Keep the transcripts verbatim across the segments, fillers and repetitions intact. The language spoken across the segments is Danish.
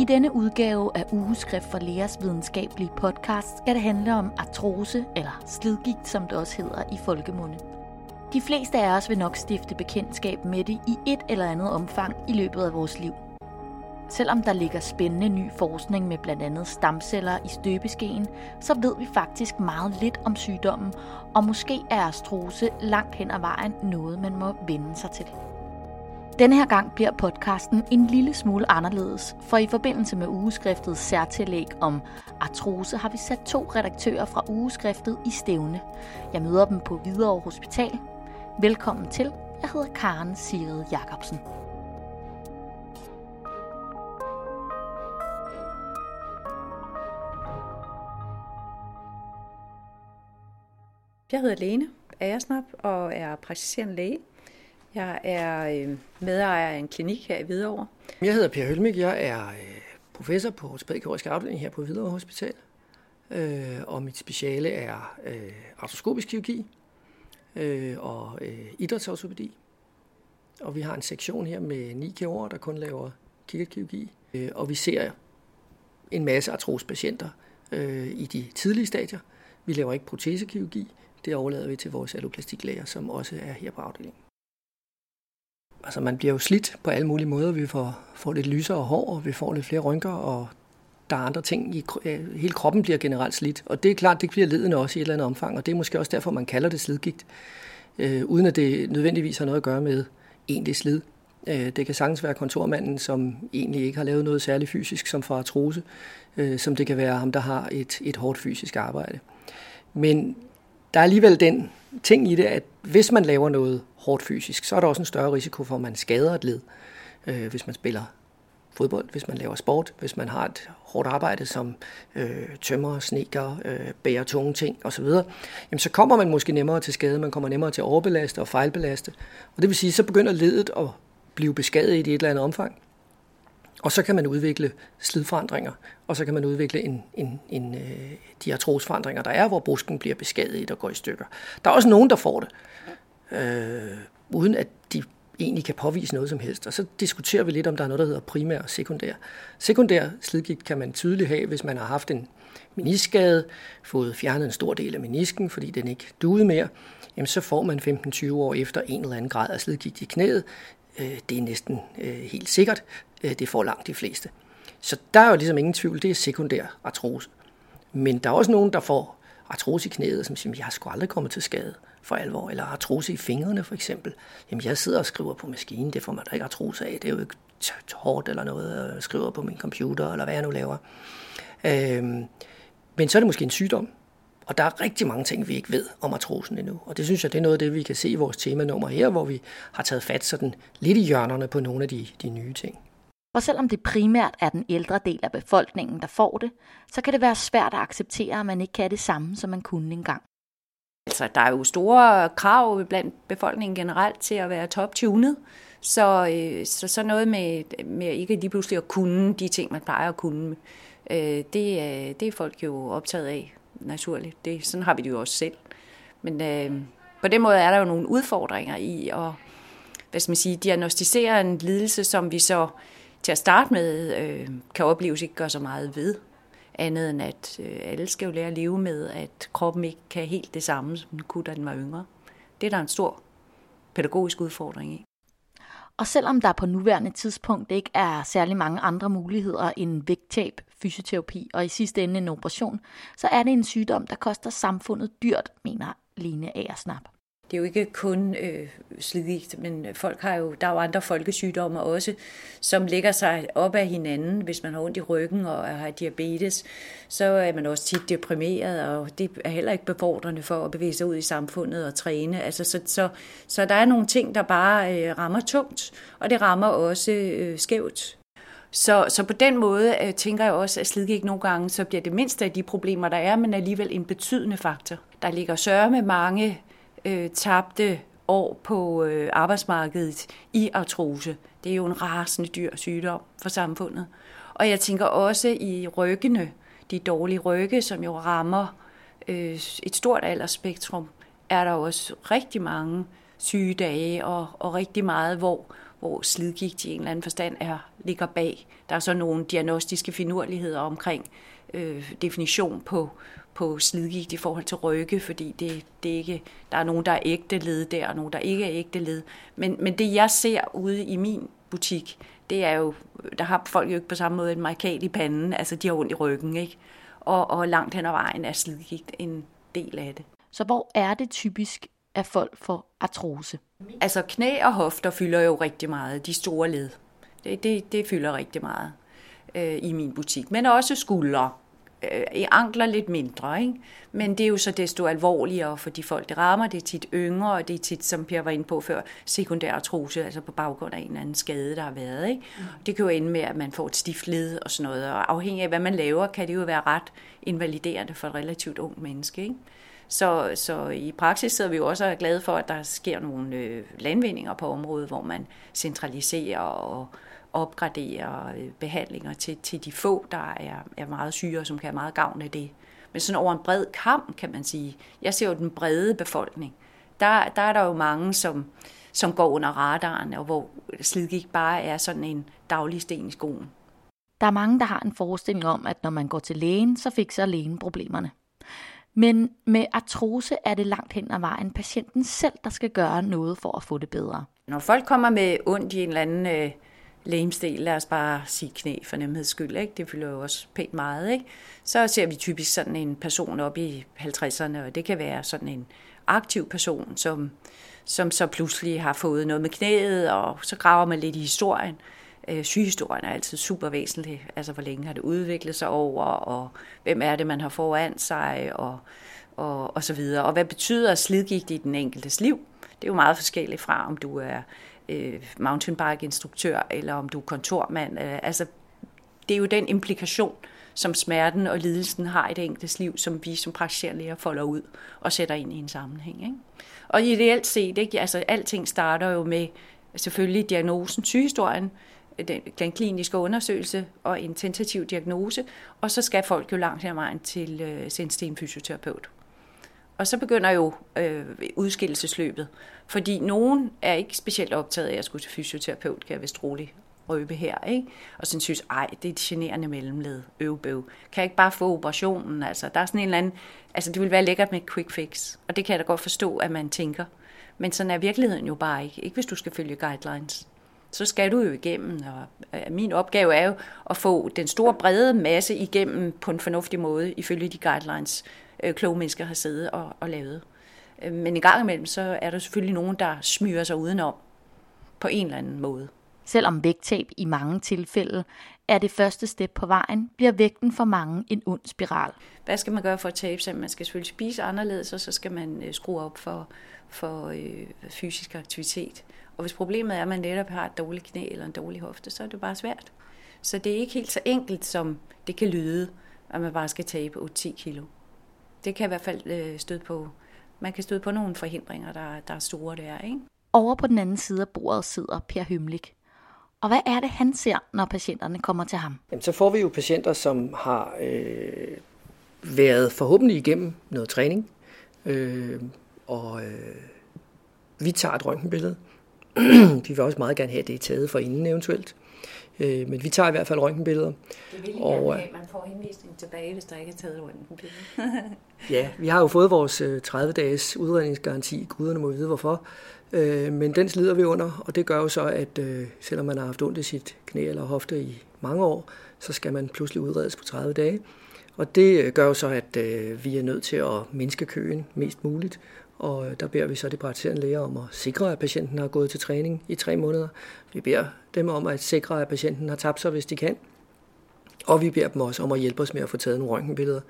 I denne udgave af Ugeskrift for Lægers Videnskabelige Podcast skal det handle om artrose, eller slidgigt, som det også hedder i folkemunde. De fleste af os vil nok stifte bekendtskab med det i et eller andet omfang i løbet af vores liv. Selvom der ligger spændende ny forskning med blandt andet stamceller i støbeskeen, så ved vi faktisk meget lidt om sygdommen, og måske er artrose langt hen ad vejen noget, man må vende sig til. Denne her gang bliver podcasten en lille smule anderledes, for i forbindelse med ugeskriftets særtillæg om artrose har vi sat to redaktører fra ugeskriftet i stævne. Jeg møder dem på Hvidovre Hospital. Velkommen til. Jeg hedder Karen Sigrid Jakobsen. Jeg hedder Line Aarsnap og er praktiserende læge. Jeg er medejer af en klinik her i Hvidovre. Jeg hedder Per Hølmig. Jeg er professor på spædkirurgisk afdeling her på Hvidovre Hospital. Og mit speciale er artroskopisk kirurgi og idrætsortopædi. Og vi har en sektion her med ni kirurger, der kun laver kikkertkirurgi. Og vi ser en masse artrosepatienter i de tidlige stadier. Vi laver ikke protesekirurgi. Det overlader vi til vores alloplastiklæger, som også er her på afdelingen. Altså man bliver jo slidt på alle mulige måder. Vi får, får lidt lysere hår, og vi får lidt flere rynker, og der er andre ting. I, hele kroppen bliver generelt slidt, og det er klart, det bliver ledende også i et eller andet omfang, og det er måske også derfor, man kalder det slidgigt, øh, uden at det nødvendigvis har noget at gøre med egentlig slid. Øh, det kan sagtens være kontormanden, som egentlig ikke har lavet noget særligt fysisk, som får artrose, øh, som det kan være ham, der har et, et hårdt fysisk arbejde. Men der er alligevel den ting i det, at hvis man laver noget hårdt fysisk, så er der også en større risiko for, at man skader et led. Øh, hvis man spiller fodbold, hvis man laver sport, hvis man har et hårdt arbejde som øh, tømrer, sneker, øh, bærer tunge ting osv., jamen, så kommer man måske nemmere til skade, man kommer nemmere til at overbelaste og fejlbelaste. Og det vil sige, så begynder ledet at blive beskadiget i et eller andet omfang. Og så kan man udvikle slidforandringer, og så kan man udvikle en, en, en, de artrosforandringer, der er, hvor brusken bliver beskadiget og går i stykker. Der er også nogen, der får det, øh, uden at de egentlig kan påvise noget som helst. Og så diskuterer vi lidt, om der er noget, der hedder primær og sekundær. Sekundær slidgigt kan man tydeligt have, hvis man har haft en meniskskade, fået fjernet en stor del af menisken, fordi den ikke duede mere. Jamen, så får man femten til tyve år efter en eller anden grad af slidgigt i knæet. Det er næsten øh, helt sikkert. Det får langt de fleste. Så der er jo ligesom ingen tvivl, det er sekundær artrose. Men der er også nogen, der får artrose i knæet, som siger, jeg har sgu aldrig kommet til skade for alvor. Eller artrose i fingrene for eksempel. Jamen jeg sidder og skriver på maskinen, det får man da ikke artrose af. Det er jo ikke hårdt eller noget, jeg skriver på min computer eller hvad jeg nu laver. Øhm, men så er det måske en sygdom. Og der er rigtig mange ting, vi ikke ved om artrosen endnu. Og det synes jeg, det er noget af det, vi kan se i vores temanummer her, hvor vi har taget fat sådan lidt i hjørnerne på nogle af de, de nye ting. Og selvom det primært er den ældre del af befolkningen, der får det, så kan det være svært at acceptere, at man ikke kan det samme, som man kunne engang. Altså, der er jo store krav blandt befolkningen generelt til at være top-tunet. Så, så, så noget med, med ikke lige pludselig at kunne de ting, man plejer at kunne, det, det er folk jo optaget af. Naturligt. Det, sådan har vi det jo også selv. Men øh, på den måde er der jo nogle udfordringer i at hvad skal man sige, diagnostisere en lidelse, som vi så til at starte med øh, kan opleves ikke gør så meget ved. Andet end at øh, alle skal jo lære at leve med, at kroppen ikke kan helt det samme, som den kunne, da den var yngre. Det er der en stor pædagogisk udfordring i. Og selvom der på nuværende tidspunkt ikke er særlig mange andre muligheder end vægttab, fysioterapi og i sidste ende en operation, så er det en sygdom, der koster samfundet dyrt, mener Line Aarsnap. Det er jo ikke kun øh, slidgigt, men folk har jo, der er jo andre folkesygdomme også, som lægger sig op af hinanden. Hvis man har ondt i ryggen og har diabetes, så er man også tit deprimeret, og det er heller ikke befordrende for at bevæge sig ud i samfundet og træne. Altså, så, så, så der er nogle ting, der bare øh, rammer tungt, og det rammer også øh, skævt. Så, så på den måde øh, tænker jeg også, at slidgigt nogle gange, så bliver det mindste af de problemer, der er, men alligevel en betydende faktor. Der ligger sørme med mange Øh, tabte år på øh, arbejdsmarkedet i artrose. Det er jo en rasende dyr sygdom for samfundet. Og jeg tænker også i ryggene, de dårlige rygge, som jo rammer øh, et stort aldersspektrum, er der også rigtig mange sygedage og, og rigtig meget, hvor, hvor slidgigt i en eller anden forstand er, ligger bag. Der er så nogle diagnostiske finurligheder omkring øh, definition på, på slidgigt i forhold til rykke, fordi det, det ikke, der er nogen, der er ægte led der, og nogen, der ikke er ægte led. Men, men det, jeg ser ude i min butik, det er jo, der har folk jo ikke på samme måde en markat i panden, altså de har ondt i ryggen, ikke? Og, og langt hen ad vejen er slidgigt en del af det. Så hvor er det typisk, at folk får artrose? Altså knæ og hofter fylder jo rigtig meget, de store led. Det, det, det fylder rigtig meget øh, i min butik, men også skuldre. I ankler lidt mindre, ikke? Men det er jo så desto alvorligere for de folk, det rammer. Det er tit yngre, og det er tit, som Per var inde på før, sekundær artrose, altså på baggrund af en eller anden skade, der har været. Ikke? Mm. Det kan jo ende med, at man får et stift led og sådan noget, og afhængig af, hvad man laver, kan det jo være ret invaliderende for et relativt ungt menneske. Ikke? Så, så i praksis sidder vi jo også og er glade for, at der sker nogle landvindinger på området, hvor man centraliserer og opgradere behandlinger til, til de få, der er, er meget syge og som kan have meget gavn af det. Men sådan over en bred kamp, kan man sige. Jeg ser jo den brede befolkning. Der, der er der jo mange, som, som går under radaren, og hvor slidgigt bare er sådan en daglig sten i skoen. Der er mange, der har en forestilling om, at når man går til lægen, så fikser lægen problemerne. Men med artrose er det langt hen ad vejen patienten selv, der skal gøre noget for at få det bedre. Når folk kommer med ondt i en eller anden øh, lægemsdel, lad os bare sige knæ for nemheds skyld, ikke? Det fylder jo også pænt meget, ikke? Så ser vi typisk sådan en person op i halvtredserne, og det kan være sådan en aktiv person, som, som så pludselig har fået noget med knæet, og så graver man lidt i historien. Øh, sygehistorien er altid super væsentlig, altså hvor længe har det udviklet sig over, og hvem er det, man har foran sig, og, og, og så videre. Og hvad betyder slidgigt i den enkeltes liv? Det er jo meget forskelligt fra, om du er mountainbike-instruktør, eller om du er kontormand. Altså, det er jo den implikation, som smerten og lidelsen har i det enkeltes liv, som vi som praktiserende læger folder ud og sætter ind i en sammenhæng. Ikke? Og ideelt set, ikke? Altså, alting starter jo med selvfølgelig diagnosen, sygehistorien, den kliniske undersøgelse og en tentativ diagnose, og så skal folk jo langt hen ad vejen til øh, en fysioterapeut. Og så begynder jo øh, udskillelsesløbet, fordi nogen er ikke specielt optaget af at skulle til fysioterapeut, kan jeg vist roligt røbe her, ikke? Og sådan synes, ej, det er et generende mellemled, øvebøv. Kan jeg ikke bare få operationen? Altså, der er sådan en eller anden, altså det ville være lækkert med et quick fix, og det kan jeg da godt forstå, at man tænker. Men sådan er virkeligheden jo bare ikke, ikke hvis du skal følge guidelines. Så skal du jo igennem, og min opgave er jo at få den store brede masse igennem på en fornuftig måde, ifølge de guidelines, kloge mennesker har siddet og, og lavet. Men en gang imellem, så er der selvfølgelig nogen, der smyger sig udenom på en eller anden måde. Selvom vægttab i mange tilfælde er det første step på vejen, bliver vægten for mange en ond spiral. Hvad skal man gøre for at tabe sig? Man skal selvfølgelig spise anderledes, og så skal man skrue op for, for øh, fysisk aktivitet. Og hvis problemet er, at man netop har et dårligt knæ eller en dårlig hofte, så er det bare svært. Så det er ikke helt så enkelt, som det kan lyde, at man bare skal tabe otte til ti kilo. Det kan i hvert fald støde på, man kan støde på nogle forhindringer, der, der er store der, ikke? Over på den anden side af bordet sidder Per Hølmig. Og hvad er det, han ser, når patienterne kommer til ham? Jamen, så får vi jo patienter, som har øh, været forhåbentlig igennem noget træning. Øh, og øh, vi tager et røntgenbillede. Vi vil også meget gerne have det taget for inden eventuelt. Øh, men vi tager i hvert fald røntgenbilleder. Det vil I og, gerne have. Man får henvisning tilbage, hvis der ikke er taget røntgenbilleder. Ja, vi har jo fået vores tredive dages udredningsgaranti. Guderne må vide hvorfor. Øh, men den slider vi under, og det gør jo så, at øh, selvom man har haft ondt i sit knæ eller hofte i mange år, så skal man pludselig udredes på tredive dage. Og det gør jo så, at øh, vi er nødt til at mindske køen mest muligt. Og der beder vi så de praktiserende læger om at sikre, at patienten har gået til træning i tre måneder. Vi beder dem om at sikre, at patienten har tabt sig, hvis de kan. Og vi beder dem også om at hjælpe os med at få taget nogle røntgenbilleder.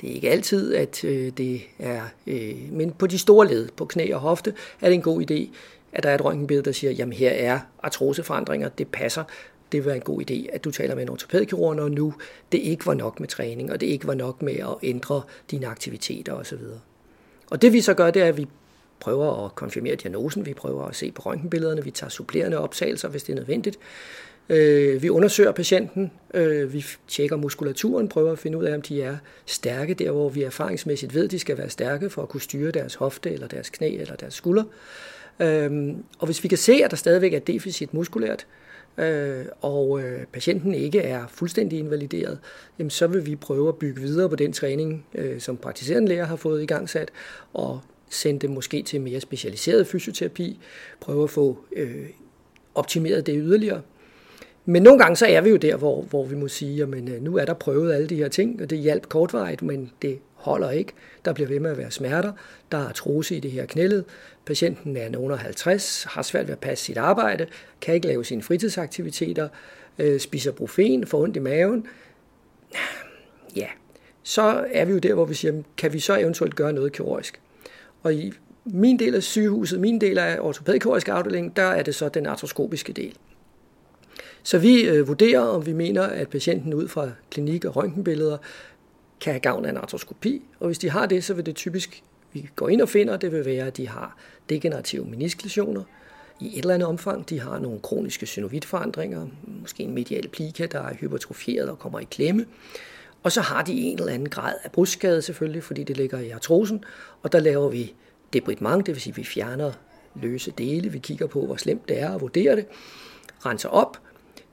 Det er ikke altid, at det er... Men på de store led, på knæ og hofte, er det en god idé, at der er et røntgenbillede, der siger, jamen her er artroseforandringer, det passer. Det vil være en god idé, at du taler med en ortopædkirurg, når nu det ikke var nok med træning, og det ikke var nok med at ændre dine aktiviteter osv. Og det vi så gør, det er, at vi prøver at konfirmere diagnosen, vi prøver at se på røntgenbillederne, vi tager supplerende optagelser, hvis det er nødvendigt. Vi undersøger patienten, vi tjekker muskulaturen, prøver at finde ud af, om de er stærke, der hvor vi erfaringsmæssigt ved, de skal være stærke for at kunne styre deres hofte, eller deres knæ, eller deres skulder. Øhm, og hvis vi kan se, at der stadigvæk er deficit muskulært, øh, og øh, patienten ikke er fuldstændig invalideret, jamen, så vil vi prøve at bygge videre på den træning, øh, som praktiserende læger har fået igangsat, og sende dem måske til mere specialiseret fysioterapi, prøve at få øh, optimeret det yderligere. Men nogle gange så er vi jo der, hvor, hvor vi må sige, at nu er der prøvet alle de her ting, og det hjalp kortvarigt, men det holder ikke. Der bliver ved med at være smerter, der er artrose i det her knælet, patienten er under halvtreds, har svært ved at passe sit arbejde, kan ikke lave sine fritidsaktiviteter, øh, spiser brufen, får ondt i maven. Ja, så er vi jo der, hvor vi siger, kan vi så eventuelt gøre noget kirurgisk? Og i min del af sygehuset, min del af ortopædkirurgisk afdeling, der er det så den artroskopiske del. Så vi øh, vurderer, om vi mener, at patienten ud fra klinik- og røntgenbilleder kan have gavn af en artroskopi, og hvis de har det, så vil det typisk, vi går ind og finder, det vil være, at de har degenerative menisklæsioner i et eller andet omfang, de har nogle kroniske synovidforandringer, måske en medial plika, der er hypertrofieret og kommer i klemme, og så har de en eller anden grad af brystskade selvfølgelig, fordi det ligger i artrosen, og der laver vi debridement, det vil sige, at vi fjerner løse dele, vi kigger på, hvor slemt det er og vurderer det, renser op.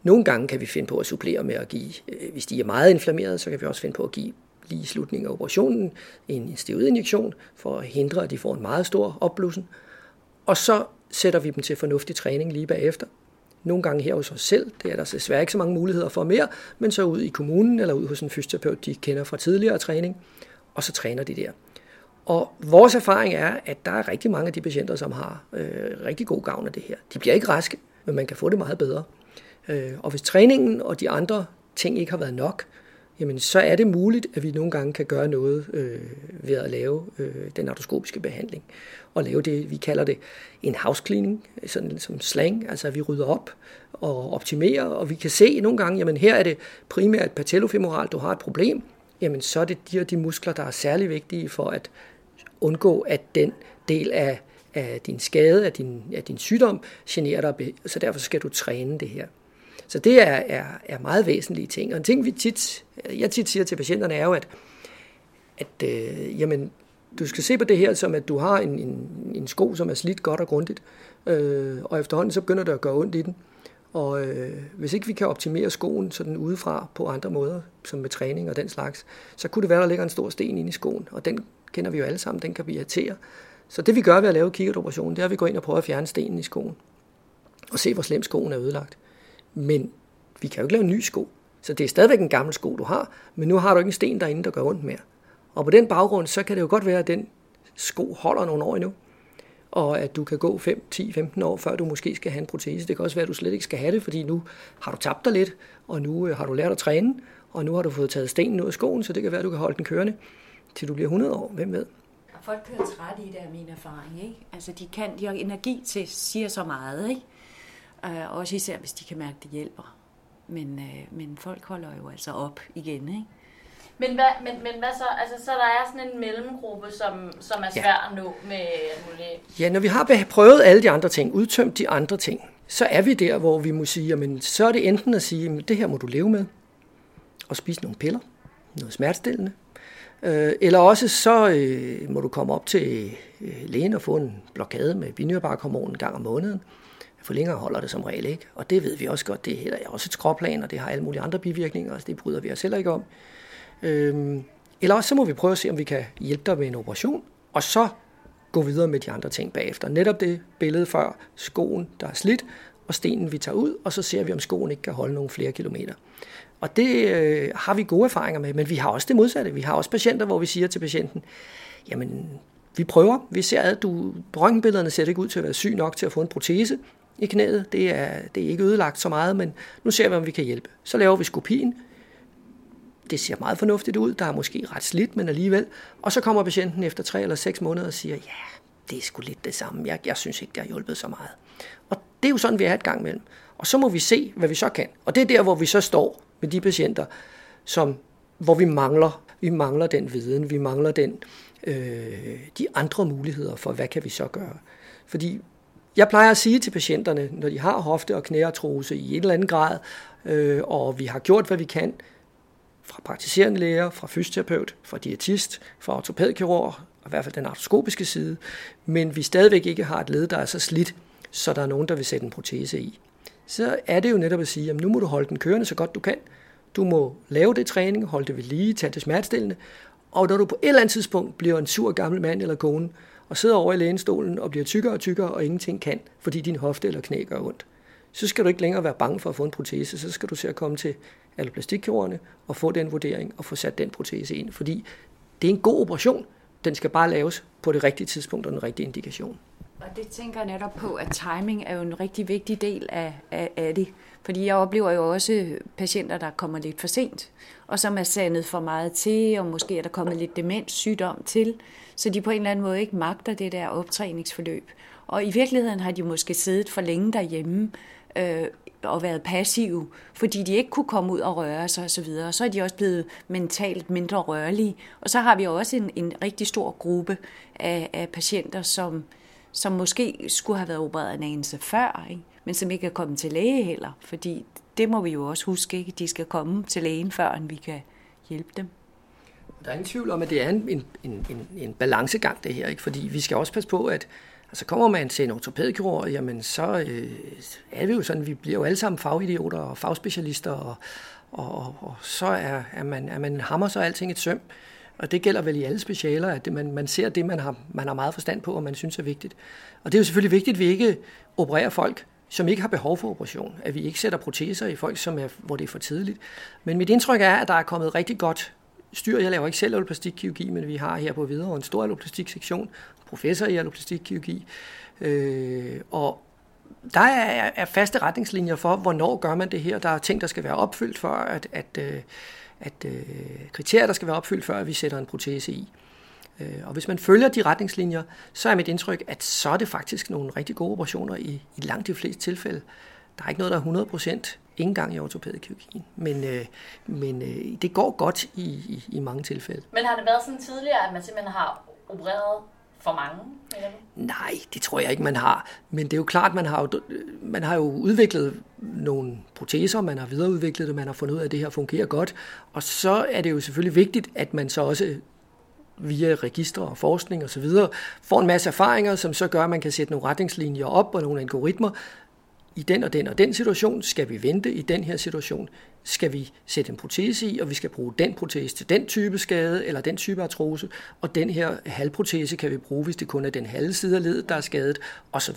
Nogle gange kan vi finde på at supplere med at give, hvis de er meget inflammerede, så kan vi også finde på at give lige i slutningen af operationen en steroidinjektion for at hindre, at de får en meget stor opblussen. Og så sætter vi dem til fornuftig træning lige bagefter. Nogle gange her hos os selv, det er der desværre ikke så mange muligheder for mere, men så ud i kommunen eller ud hos en fysioterapeut, de kender fra tidligere træning, og så træner de der. Og vores erfaring er, at der er rigtig mange af de patienter, som har øh, rigtig god gavn af det her. De bliver ikke raske, men man kan få det meget bedre. Og hvis træningen og de andre ting ikke har været nok, jamen så er det muligt, at vi nogle gange kan gøre noget øh, ved at lave øh, den artroskopiske behandling. Og lave det, vi kalder det en house cleaning, sådan som slang, altså at vi rydder op og optimerer, og vi kan se nogle gange, jamen her er det primært patellofemoralt, du har et problem, jamen så er det de og de muskler, der er særlig vigtige for at undgå, at den del af, af din skade, af din, af din sygdom, generer dig, så derfor skal du træne det her. Så det er, er, er meget væsentlige ting. Og en ting, vi tit, jeg tit siger til patienterne, er jo, at, at øh, jamen, du skal se på det her som, at du har en, en, en sko, som er slidt godt og grundigt, øh, og efterhånden så begynder det at gøre ondt i den. Og øh, hvis ikke vi kan optimere skoen sådan udefra på andre måder, som med træning og den slags, så kunne det være, der ligger en stor sten inde i skoen, og den kender vi jo alle sammen, den kan vi irritere. Så det vi gør ved at lave kikkertoperationen, det er, at vi går ind og prøver at fjerne stenen i skoen, og se, hvor slemt skoen er ødelagt. Men vi kan jo ikke lave en ny sko, så det er stadigvæk en gammel sko, du har, men nu har du ikke en sten derinde, der gør ondt mere. Og på den baggrund, så kan det jo godt være, at den sko holder nogle år endnu, og at du kan gå fem, ti, femten år, før du måske skal have en protese. Det kan også være, at du slet ikke skal have det, fordi nu har du tabt dig lidt, og nu har du lært at træne, og nu har du fået taget stenen ud af skoen, så det kan være, at du kan holde den kørende, til du bliver hundrede år, hvem ved. Folk kører træt i det, er min erfaring, ikke? Altså, de kan, de har energi til, siger så meget, ikke? Uh, også især, hvis de kan mærke, at det hjælper. Men, uh, men folk holder jo altså op igen, ikke? Men hvad, men, men hvad så? Altså, så der er sådan en mellemgruppe, som, som er svær ja. At nå med mulighed? Ja, når vi har prøvet alle de andre ting, udtømt de andre ting, så er vi der, hvor vi må sige, men så er det enten at sige, at det her må du leve med, og spise nogle piller, noget smertestillende. Eller også så øh, må du komme op til øh, lægen og få en blokade med binyrebarkhormon en gang om måneden. For længere holder det som regel ikke, og det ved vi også godt, det er også et skråplan, og det har alle mulige andre bivirkninger, og det bryder vi os heller ikke om. Øhm, eller også så må vi prøve at se, om vi kan hjælpe dig med en operation, og så gå videre med de andre ting bagefter. Netop det billede før skoen, der er slidt, og stenen vi tager ud, og så ser vi, om skoen ikke kan holde nogle flere kilometer. Og det øh, har vi gode erfaringer med, men vi har også det modsatte. Vi har også patienter, hvor vi siger til patienten, jamen vi prøver, vi ser at du, røntgenbillederne ser ikke ud til at være syg nok til at få en protese, i knæet, det er, det er ikke ødelagt så meget, men nu ser vi, om vi kan hjælpe. Så laver vi skopien. Det ser meget fornuftigt ud, der er måske ret slidt, men alligevel. Og så kommer patienten efter tre eller seks måneder og siger, ja, det er sgu lidt det samme, jeg, jeg synes ikke, det har hjulpet så meget. Og det er jo sådan, vi er et gang imellem. Og så må vi se, hvad vi så kan. Og det er der, hvor vi så står med de patienter, som, hvor vi mangler, vi mangler den viden, vi mangler den, øh, de andre muligheder for, hvad kan vi så gøre. Fordi jeg plejer at sige til patienterne, når de har hofte- og knæartrose i et eller andet grad, øh, og vi har gjort, hvad vi kan, fra praktiserende læger, fra fysioterapeut, fra diætist, fra ortopædkirurg i hvert fald den artroskopiske side, men vi stadigvæk ikke har et led, der er så slidt, så der er nogen, der vil sætte en protese i. Så er det jo netop at sige, at nu må du holde den kørende så godt du kan. Du må lave det træning, holde det ved lige, tage det smertestillende, og når du på et eller andet tidspunkt bliver en sur gammel mand eller kone, og sidder over i lænestolen og bliver tykkere og tykkere, og ingenting kan, fordi din hofte eller knæ gør ondt, så skal du ikke længere være bange for at få en protese, så skal du se at komme til alloplastikkirurgerne og få den vurdering og få sat den protese ind, fordi det er en god operation, den skal bare laves på det rigtige tidspunkt og den rigtige indikation. Og det tænker jeg netop på, at timing er jo en rigtig vigtig del af, af, af det. Fordi jeg oplever jo også patienter, der kommer lidt for sent, og som er sandet for meget til, og måske er der kommet lidt demenssygdom til, så de på en eller anden måde ikke magter det der optræningsforløb. Og i virkeligheden har de måske siddet for længe derhjemme øh, og været passive, fordi de ikke kunne komme ud og røre sig osv. Og så er de også blevet mentalt mindre rørlige. Og så har vi også en, en rigtig stor gruppe af, af patienter, som... som måske skulle have været opereret en anelse før, ikke? Men som ikke er kommet til læge heller, fordi det må vi jo også huske, ikke? De skal komme til lægen, før vi kan hjælpe dem. Der er ingen tvivl om, at det er en, en, en, en balancegang, det her, ikke? Fordi vi skal også passe på, at altså kommer man til en ortopædkirurg, jamen så øh, er det jo sådan, vi bliver jo alle sammen fagidioter og fagspecialister, og, og, og, og så er, er, man, er man hammer så alting et søm. Og det gælder vel i alle specialer, at det, man, man ser det, man har, man har meget forstand på, og man synes er vigtigt. Og det er jo selvfølgelig vigtigt, at vi ikke opererer folk, som ikke har behov for operation. At vi ikke sætter proteser i folk, som er, hvor det er for tidligt. Men mit indtryk er, at der er kommet rigtig godt styr. Jeg laver ikke selv alloplastikkirurgi, men vi har her på Hvidovre en stor alloplastiksektion, professor i alloplastikkirurgi. Øh, og der er, er faste retningslinjer for, hvornår gør man det her. Der er ting, der skal være opfyldt for, at... at at øh, kriterier, der skal være opfyldt, før vi sætter en protese i. Øh, og hvis man følger de retningslinjer, så er mit indtryk, at så er det faktisk nogle rigtig gode operationer i, i langt de fleste tilfælde. Der er ikke noget, der er hundrede procent, ikke engang i ortopædkirurgien. Men, øh, men øh, det går godt i, i, i mange tilfælde. Men har det været sådan tidligere, at man simpelthen har opereret for mange? Nej, det tror jeg ikke, man har. Men det er jo klart, man har jo, man har jo udviklet nogle proteser, man har videreudviklet det, man har fundet ud af, at det her fungerer godt. Og så er det jo selvfølgelig vigtigt, at man så også via registre og forskning osv. får en masse erfaringer, som så gør, at man kan sætte nogle retningslinjer op og nogle algoritmer. I den og den og den situation skal vi vente, i den her situation skal vi sætte en protese i, og vi skal bruge den protese til den type skade eller den type artrose, og den her halvprotese kan vi bruge, hvis det kun er den halve side af ledet, der er skadet, osv.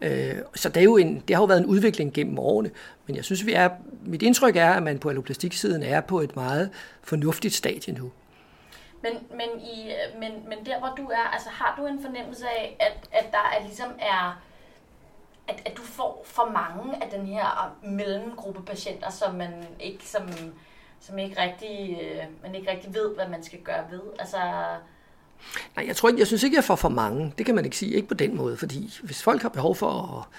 Mm. Øh, så det, er jo en, det har jo været en udvikling gennem årene, men jeg synes, vi er, mit indtryk er, at man på alloplastiksiden er på et meget fornuftigt stadie nu. Men, men, i, men, men der, hvor du er, altså har du en fornemmelse af, at, at der er, ligesom er... At, at du får for mange af den her mellemgruppe patienter, som man ikke, som, som ikke, rigtig, øh, man ikke rigtig ved, hvad man skal gøre ved? Altså... Nej, jeg, tror ikke, jeg synes ikke, jeg får for mange. Det kan man ikke sige. Ikke på den måde, fordi hvis folk har behov for at,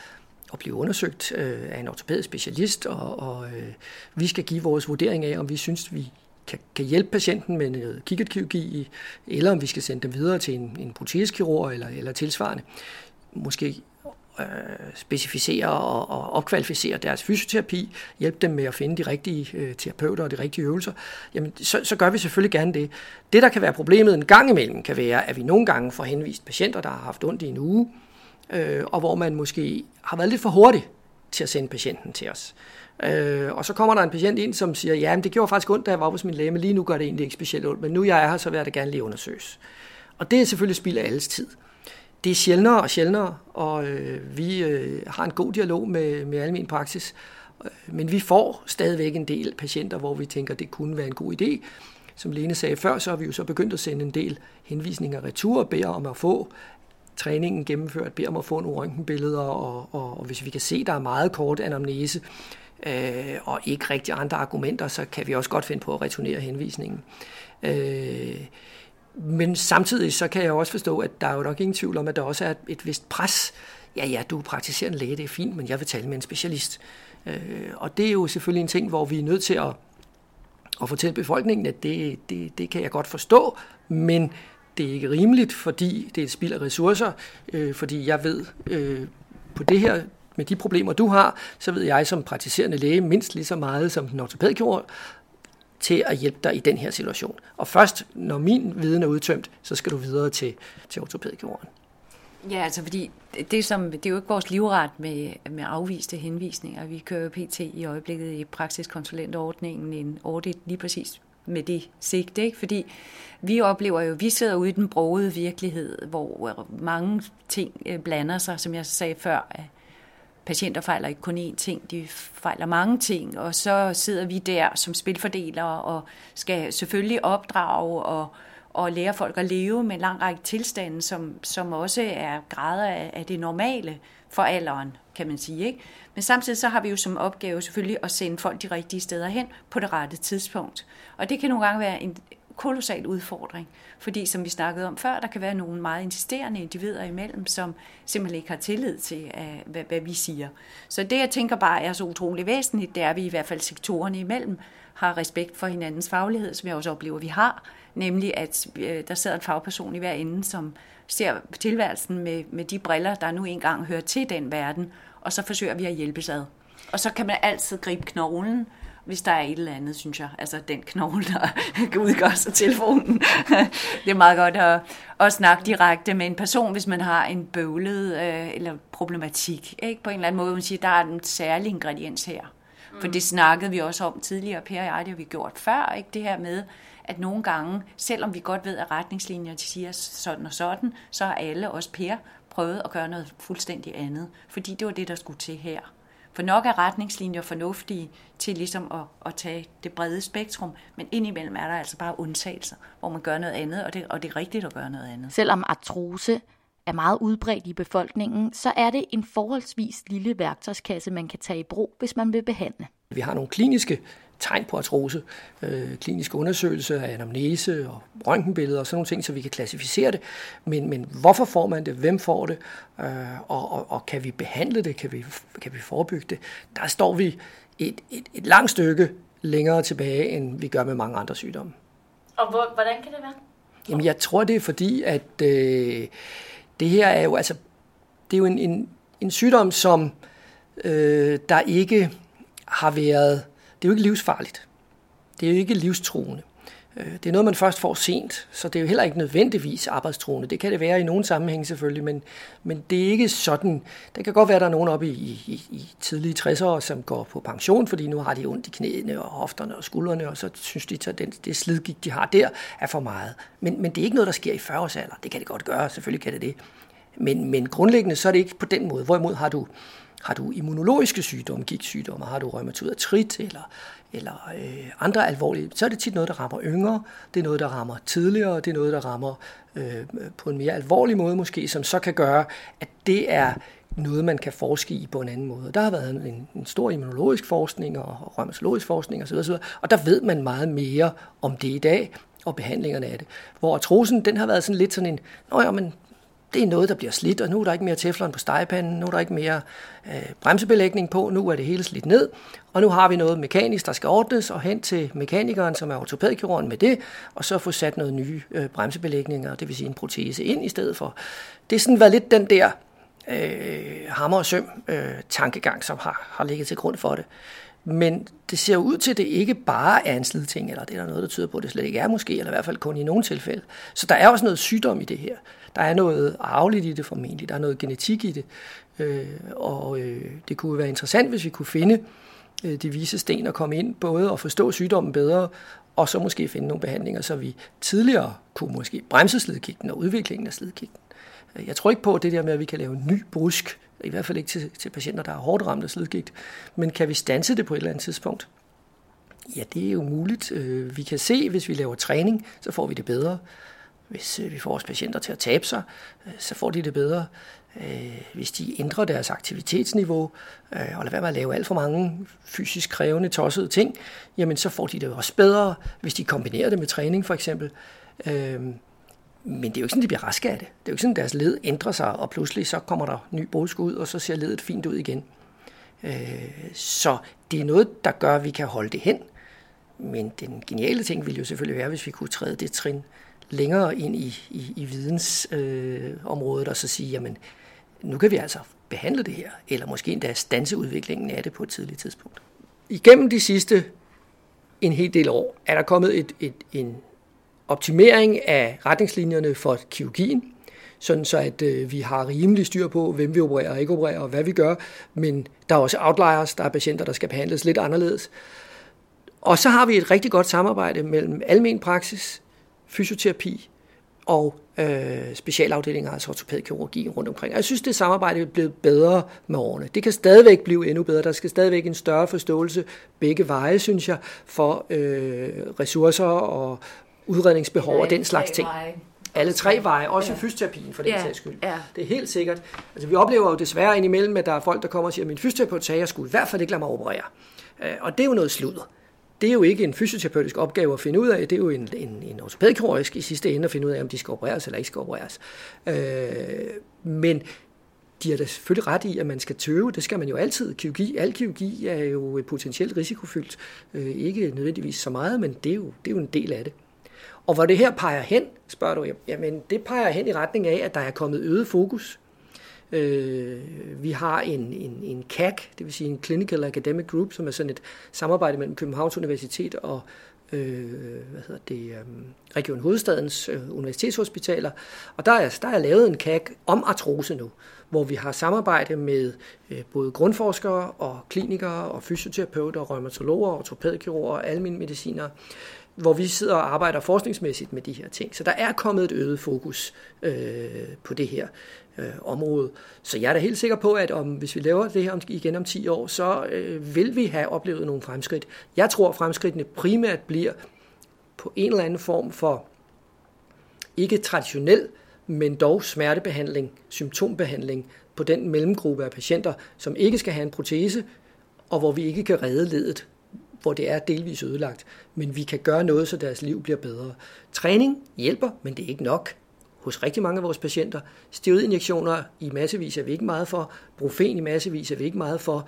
at blive undersøgt øh, af en ortopædisk specialist, og, og øh, vi skal give vores vurdering af, om vi synes, vi kan, kan hjælpe patienten med noget kikkertkirurgi, eller om vi skal sende dem videre til en, en proteskirurg eller, eller tilsvarende, måske specificere og opkvalificere deres fysioterapi, hjælpe dem med at finde de rigtige terapeuter og de rigtige øvelser, jamen så, så gør vi selvfølgelig gerne det. Det, der kan være problemet en gang imellem, kan være, at vi nogle gange får henvist patienter, der har haft ondt i en uge, øh, og hvor man måske har været lidt for hurtig til at sende patienten til os. Øh, og så kommer der en patient ind, som siger, ja, men det gjorde faktisk ondt, da jeg var hos min læge, men lige nu gør det egentlig ikke specielt ondt, men nu jeg er her, så vil jeg da gerne lige undersøges. Og det er selvfølgelig spild af alles tid. Det er sjældnere og sjældnere, og øh, vi øh, har en god dialog med, med almen praksis, men vi får stadigvæk en del patienter, hvor vi tænker, det kunne være en god idé. Som Lene sagde før, så har vi jo så begyndt at sende en del henvisninger retur, beder om at få træningen gennemført, beder om at få nogle røntgenbilleder, og, og, og hvis vi kan se, der er meget kort anamnese, øh, og ikke rigtig andre argumenter, så kan vi også godt finde på at returnere henvisningen. Øh, Men samtidig så kan jeg også forstå, at der er jo nok ingen tvivl om, at der også er et vist pres. Ja, ja, du praktiserer en læge, det er fint, men jeg vil tale med en specialist. Øh, og det er jo selvfølgelig en ting, hvor vi er nødt til at, at fortælle befolkningen, at det, det, det kan jeg godt forstå, men det er ikke rimeligt, fordi det er et spild af ressourcer, øh, fordi jeg ved øh, på det her, med de problemer du har, så ved jeg som praktiserende læge mindst lige så meget som en ortopædkirurg, til at hjælpe dig i den her situation. Og først, når min viden er udtømt, så skal du videre til, til ortopædkirurgen. Ja, altså fordi det, som, det er jo ikke vores livret med, med afviste henvisninger. Vi kører jo P T i øjeblikket i praksiskonsulentordningen en audit lige præcis med det sigte, ikke? Fordi vi oplever jo, vi sidder ude i den brogede virkelighed, hvor mange ting blander sig, som jeg sagde før. Patienter fejler ikke kun én ting, de fejler mange ting, og så sidder vi der som spilfordelere og skal selvfølgelig opdrage og, og lære folk at leve med en lang række tilstande, som, som også er grader af, af det normale for alderen, kan man sige, ikke? Men samtidig så har vi jo som opgave selvfølgelig at sende folk de rigtige steder hen på det rette tidspunkt. Og det kan nogle gange være en kolossal udfordring, fordi som vi snakkede om før, der kan være nogle meget insisterende individer imellem, som simpelthen ikke har tillid til, hvad, hvad vi siger. Så det, jeg tænker bare er så utrolig væsentligt, det er, at vi i hvert fald sektorerne imellem har respekt for hinandens faglighed, som jeg også oplever, vi har, nemlig at øh, der sidder en fagperson i hver ende, som ser tilværelsen med, med de briller, der nu engang hører til den verden, og så forsøger vi at hjælpes ad. Og så kan man altid gribe knoglen, hvis der er et eller andet, synes jeg. Altså den knogle, der kan udgøre sig telefonen. Det er meget godt at, at snakke direkte med en person, hvis man har en bøvlet øh, eller problematik. Ikke? På en eller anden måde, man siger, der er en særlig ingrediens her. Mm. For det snakkede vi også om tidligere, Per og jeg, det har vi gjort før. Ikke? Det her med, at nogle gange, selvom vi godt ved, at retningslinjer siger sådan og sådan, så har alle, også Per, prøvet at gøre noget fuldstændig andet. Fordi det var det, der skulle til her. For nok er retningslinjer fornuftige til ligesom at, at tage det brede spektrum, men indimellem er der altså bare undtagelser, hvor man gør noget andet, og det, og det er rigtigt at gøre noget andet. Selvom artrose er meget udbredt i befolkningen, så er det en forholdsvis lille værktøjskasse, man kan tage i brug, hvis man vil behandle. Vi har nogle kliniske tegn på artrose, øh, kliniske undersøgelser af anamnese og røntgenbilleder og sådan nogle ting, så vi kan klassificere det. Men, men hvorfor får man det? Hvem får det? Øh, og, og, og kan vi behandle det? Kan vi, kan vi forebygge det? Der står vi et, et, et langt stykke længere tilbage, end vi gør med mange andre sygdomme. Og hvor, hvordan kan det være? Jamen, jeg tror, det er fordi, at øh, det her er jo, altså, det er jo en, en, en sygdom, som øh, der ikke har været. Det er jo ikke livsfarligt. Det er jo ikke livstruende. Det er noget, man først får sent, så det er jo heller ikke nødvendigvis arbejdstruende. Det kan det være i nogle sammenhæng selvfølgelig, men, men det er ikke sådan. Det kan godt være, at der er nogen oppe i, i, i tidlige tressere, som går på pension, fordi nu har de ondt i knæene og hofterne og skuldrene, og så synes de, at den, det slidgigt, de har der, er for meget. Men, men det er ikke noget, der sker i fyrre-årsalderen. Det kan det godt gøre, selvfølgelig kan det det. Men, men grundlæggende så er det ikke på den måde. Hvorimod har du... Har du immunologiske sygdomme, gigtsygdomme, har du rheumatoid artrit eller, eller øh, andre alvorlige, så er det tit noget, der rammer yngre, det er noget, der rammer tidligere, det er noget, der rammer øh, på en mere alvorlig måde måske, som så kan gøre, at det er noget, man kan forske i på en anden måde. Der har været en, en stor immunologisk forskning og, og rheumatologisk forskning osv., osv., og der ved man meget mere om det i dag og behandlingerne af det. Hvor artrosen, den har været sådan lidt sådan en, nå ja, men det er noget, der bliver slidt, og nu er der ikke mere teflon på stegepanden, nu er der ikke mere øh, bremsebelægning på, nu er det hele slidt ned, og nu har vi noget mekanisk, der skal ordnes, og hen til mekanikeren, som er ortopædkirurgen med det, og så få sat noget nye øh, bremsebelægninger, det vil sige en protese ind i stedet for. Det er sådan været lidt den der øh, hammer og søm øh, tankegang, som har, har ligget til grund for det. Men det ser ud til, at det ikke bare er en slidting, eller det er der noget, der tyder på, at det slet ikke er måske, eller i hvert fald kun i nogle tilfælde. Så der er også noget sygdom i det her. Der er noget arveligt i det formentlig, der er noget genetik i det, øh, og øh, det kunne være interessant, hvis vi kunne finde øh, de vise sten og komme ind, både og forstå sygdommen bedre, og så måske finde nogle behandlinger, så vi tidligere kunne måske bremse slidgigten og udviklingen af slidgigten. Jeg tror ikke på det der med, at vi kan lave en ny brusk, i hvert fald ikke til, til patienter, der er hårdt ramt af slidgigt, men kan vi standse det på et eller andet tidspunkt? Ja, det er jo muligt. Vi kan se, hvis vi laver træning, så får vi det bedre. Hvis vi får vores patienter til at tabe sig, så får de det bedre. Hvis de ændrer deres aktivitetsniveau og lader være med at lave alt for mange fysisk krævende, tossede ting, jamen så får de det også bedre, hvis de kombinerer det med træning for eksempel. Men det er jo ikke sådan, de bliver raske af det. Det er jo ikke sådan, deres led ændrer sig, og pludselig så kommer der ny brusk ud, og så ser ledet fint ud igen. Så det er noget, der gør, at vi kan holde det hen. Men den geniale ting ville jo selvfølgelig være, hvis vi kunne træde det trin længere ind i, i, i vidensområdet, øh, og så sige, jamen, nu kan vi altså behandle det her, eller måske endda standse udviklingen af det på et tidligt tidspunkt. Igennem de sidste en hel del år er der kommet et, et, en optimering af retningslinjerne for kirurgien, sådan så at øh, vi har rimelig styr på, hvem vi opererer og ikke opererer, og hvad vi gør, men der er også outliers, der er patienter, der skal behandles lidt anderledes. Og så har vi et rigtig godt samarbejde mellem almen praksis, fysioterapi og øh, specialafdelinger, altså ortopædkirurgi rundt omkring. Og jeg synes, det samarbejde er blevet bedre med årene. Det kan stadigvæk blive endnu bedre. Der skal stadigvæk en større forståelse begge veje, synes jeg, for øh, ressourcer og udredningsbehov og den slags ting. Veje. Alle tre veje, også ja. Fysioterapien for den ja. Sags skyld. Ja. Det er helt sikkert. Altså, vi oplever jo desværre indimellem, at der er folk, der kommer og siger, at min fysioterapeut sagde, at jeg skulle i hvert fald ikke lade mig operere. Øh, og det er jo noget sludder. Det er jo ikke en fysioterapeutisk opgave at finde ud af, det er jo en, en, en ortopædkirurgisk i sidste ende at finde ud af, om de skal opereres eller ikke skal opereres. Øh, men de har da selvfølgelig ret i, at man skal tøve, det skal man jo altid. Kirurgi, al kirurgi er jo potentielt risikofyldt. Øh, ikke nødvendigvis så meget, men det er, jo, det er jo en del af det. Og hvor det her peger hen, spørger du, jamen det peger hen i retning af, at der er kommet øget fokus. Øh, vi har en, en, en C A C, det vil sige en Clinical Academic Group, som er sådan et samarbejde mellem Københavns Universitet og øh, hvad hedder det, øh, Region Hovedstadens øh, universitetshospitaler. Og der er, der er lavet en C A C om artrose nu, hvor vi har samarbejde med øh, både grundforskere og klinikere og fysioterapeuter, rheumatologer, ortopædkirurger og almen medicinere, hvor vi sidder og arbejder forskningsmæssigt med de her ting. Så der er kommet et øget fokus øh, på det her øh, område. Så jeg er da helt sikker på, at om, hvis vi laver det her igen om ti år, så øh, vil vi have oplevet nogle fremskridt. Jeg tror, at fremskridtene primært bliver på en eller anden form for ikke traditionel, men dog smertebehandling, symptombehandling på den mellemgruppe af patienter, som ikke skal have en protese, og hvor vi ikke kan redde ledet, hvor det er delvis ødelagt, men vi kan gøre noget, så deres liv bliver bedre. Træning hjælper, men det er ikke nok hos rigtig mange af vores patienter. Steroidinjektioner i massevis er vi ikke meget for. Brufen i massevis er vi ikke meget for.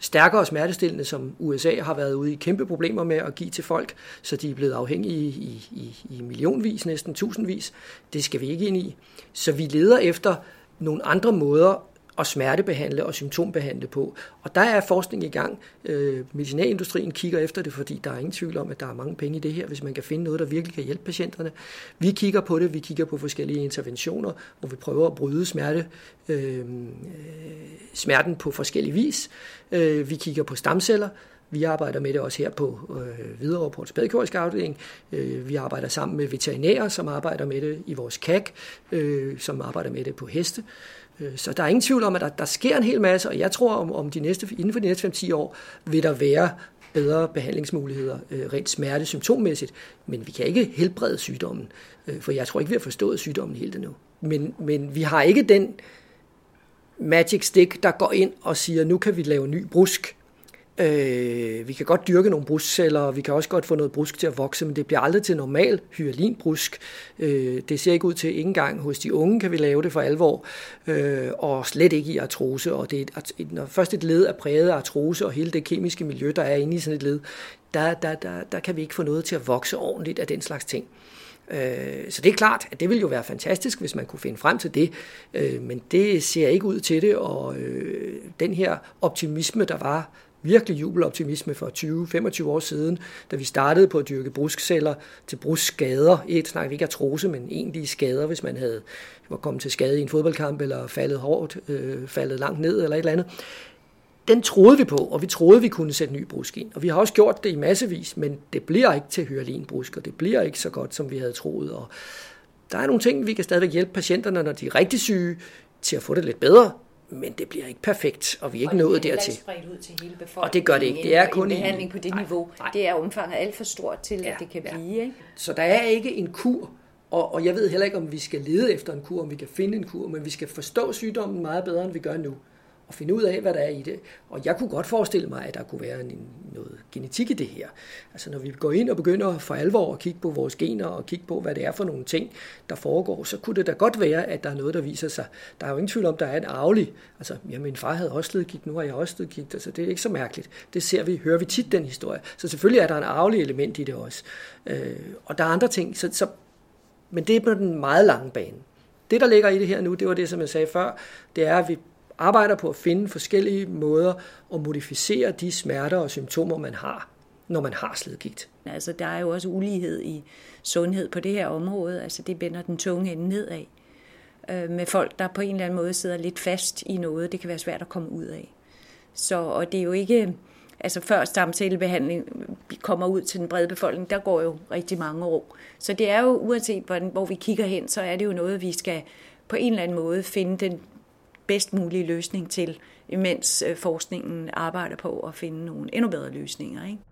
Stærkere smertestillende, som U S A har været ude i kæmpe problemer med at give til folk, så de er blevet afhængige i, i, i millionvis, næsten tusindvis. Det skal vi ikke ind i. Så vi leder efter nogle andre måder og smertebehandle og symptombehandle på. Og der er forskning i gang. Øh, medicinalindustrien kigger efter det, fordi der er ingen tvivl om, at der er mange penge i det her, hvis man kan finde noget, der virkelig kan hjælpe patienterne. Vi kigger på det, vi kigger på forskellige interventioner, hvor vi prøver at bryde smerte, øh, smerten på forskellig vis. Øh, vi kigger på stamceller. Vi arbejder med det også her på øh, Hvidovre på ortopædkirurgisk afdeling. Øh, vi arbejder sammen med veterinærer, som arbejder med det i vores C A C, øh, som arbejder med det på heste. Så der er ingen tvivl om, at der, der sker en hel masse, og jeg tror, om, om de næste, inden for de næste fem til ti år vil der være bedre behandlingsmuligheder, øh, rent smerte symptommæssigt, men vi kan ikke helbrede sygdommen, øh, for jeg tror ikke, vi har forstået sygdommen helt endnu. Men, men vi har ikke den magic stick, der går ind og siger, nu kan vi lave ny brusk. Øh, vi kan godt dyrke nogle bruskceller, og vi kan også godt få noget brusk til at vokse, men det bliver aldrig til normal hyalinbrusk. Øh, det ser ikke ud til, ikke engang hos de unge kan vi lave det for alvor, øh, og slet ikke i artrose. Og det er et, når først et led er præget af artrose, og hele det kemiske miljø, der er inde i sådan et led, der, der, der, der kan vi ikke få noget til at vokse ordentligt af den slags ting. Så det er klart, at det ville jo være fantastisk, hvis man kunne finde frem til det, men det ser ikke ud til det, og den her optimisme, der var virkelig jubeloptimisme for tyve til femogtyve år siden, da vi startede på at dyrke bruskceller til bruskskader, et snakker vi ikke artrose, men egentlige skader, hvis man havde var kommet til skade i en fodboldkamp, eller faldet hårdt, øh, faldet langt ned, eller et eller andet. Den troede vi på, og vi troede, vi kunne sætte ny brusk ind. Og vi har også gjort det i massevis, men det bliver ikke til hyalinbrusk, og det bliver ikke så godt, som vi havde troet. Og der er nogle ting, vi kan stadigvæk hjælpe patienterne, når de er rigtig syge, til at få det lidt bedre, men det bliver ikke perfekt, og vi er ikke og nået dertil. Og det ud til hele befolkningen. Og det gør det ikke. Det er kun behandling på det nej, niveau. Nej. Det er omfanget alt for stort til, ja, at det kan ja. blive. Ikke? Så der er ikke en kur, og, og jeg ved heller ikke, om vi skal lede efter en kur, om vi kan finde en kur, men vi skal forstå sygdommen meget bedre, end vi gør nu, og finde ud af, hvad der er i det. Og jeg kunne godt forestille mig, at der kunne være en, noget genetik i det her. Altså når vi går ind og begynder for alvor at kigge på vores gener og kigge på, hvad det er for nogle ting, der foregår, så kunne det da godt være, at der er noget, der viser sig. Der er jo ingen tvivl om, der er en arvelig. Altså, ja, min far havde også ledgigt, nu har jeg også ledgigt. Altså det er ikke så mærkeligt. Det ser vi, hører vi tit den historie. Så selvfølgelig er der en arvelig element i det også. Øh, og der er andre ting. Så, så, men det er på den meget lange bane. Det, der ligger i det her nu, det var det, som jeg sagde før, det er, at vi arbejder på at finde forskellige måder at modificere de smerter og symptomer, man har. når man har slidgigt. Altså, der er jo også ulighed i sundhed på det her område. Altså, det vender den tunge ende nedad. Øh, med folk, der på en eller anden måde sidder lidt fast i noget, det kan være svært at komme ud af. Så, og det er jo ikke... Altså før stamcellebehandling kommer ud til den brede befolkning, der går jo rigtig mange år. Så det er jo, uanset hvor vi kigger hen, så er det jo noget, vi skal på en eller anden måde finde den bedst mulige løsning til, imens forskningen arbejder på at finde nogle endnu bedre løsninger, ikke?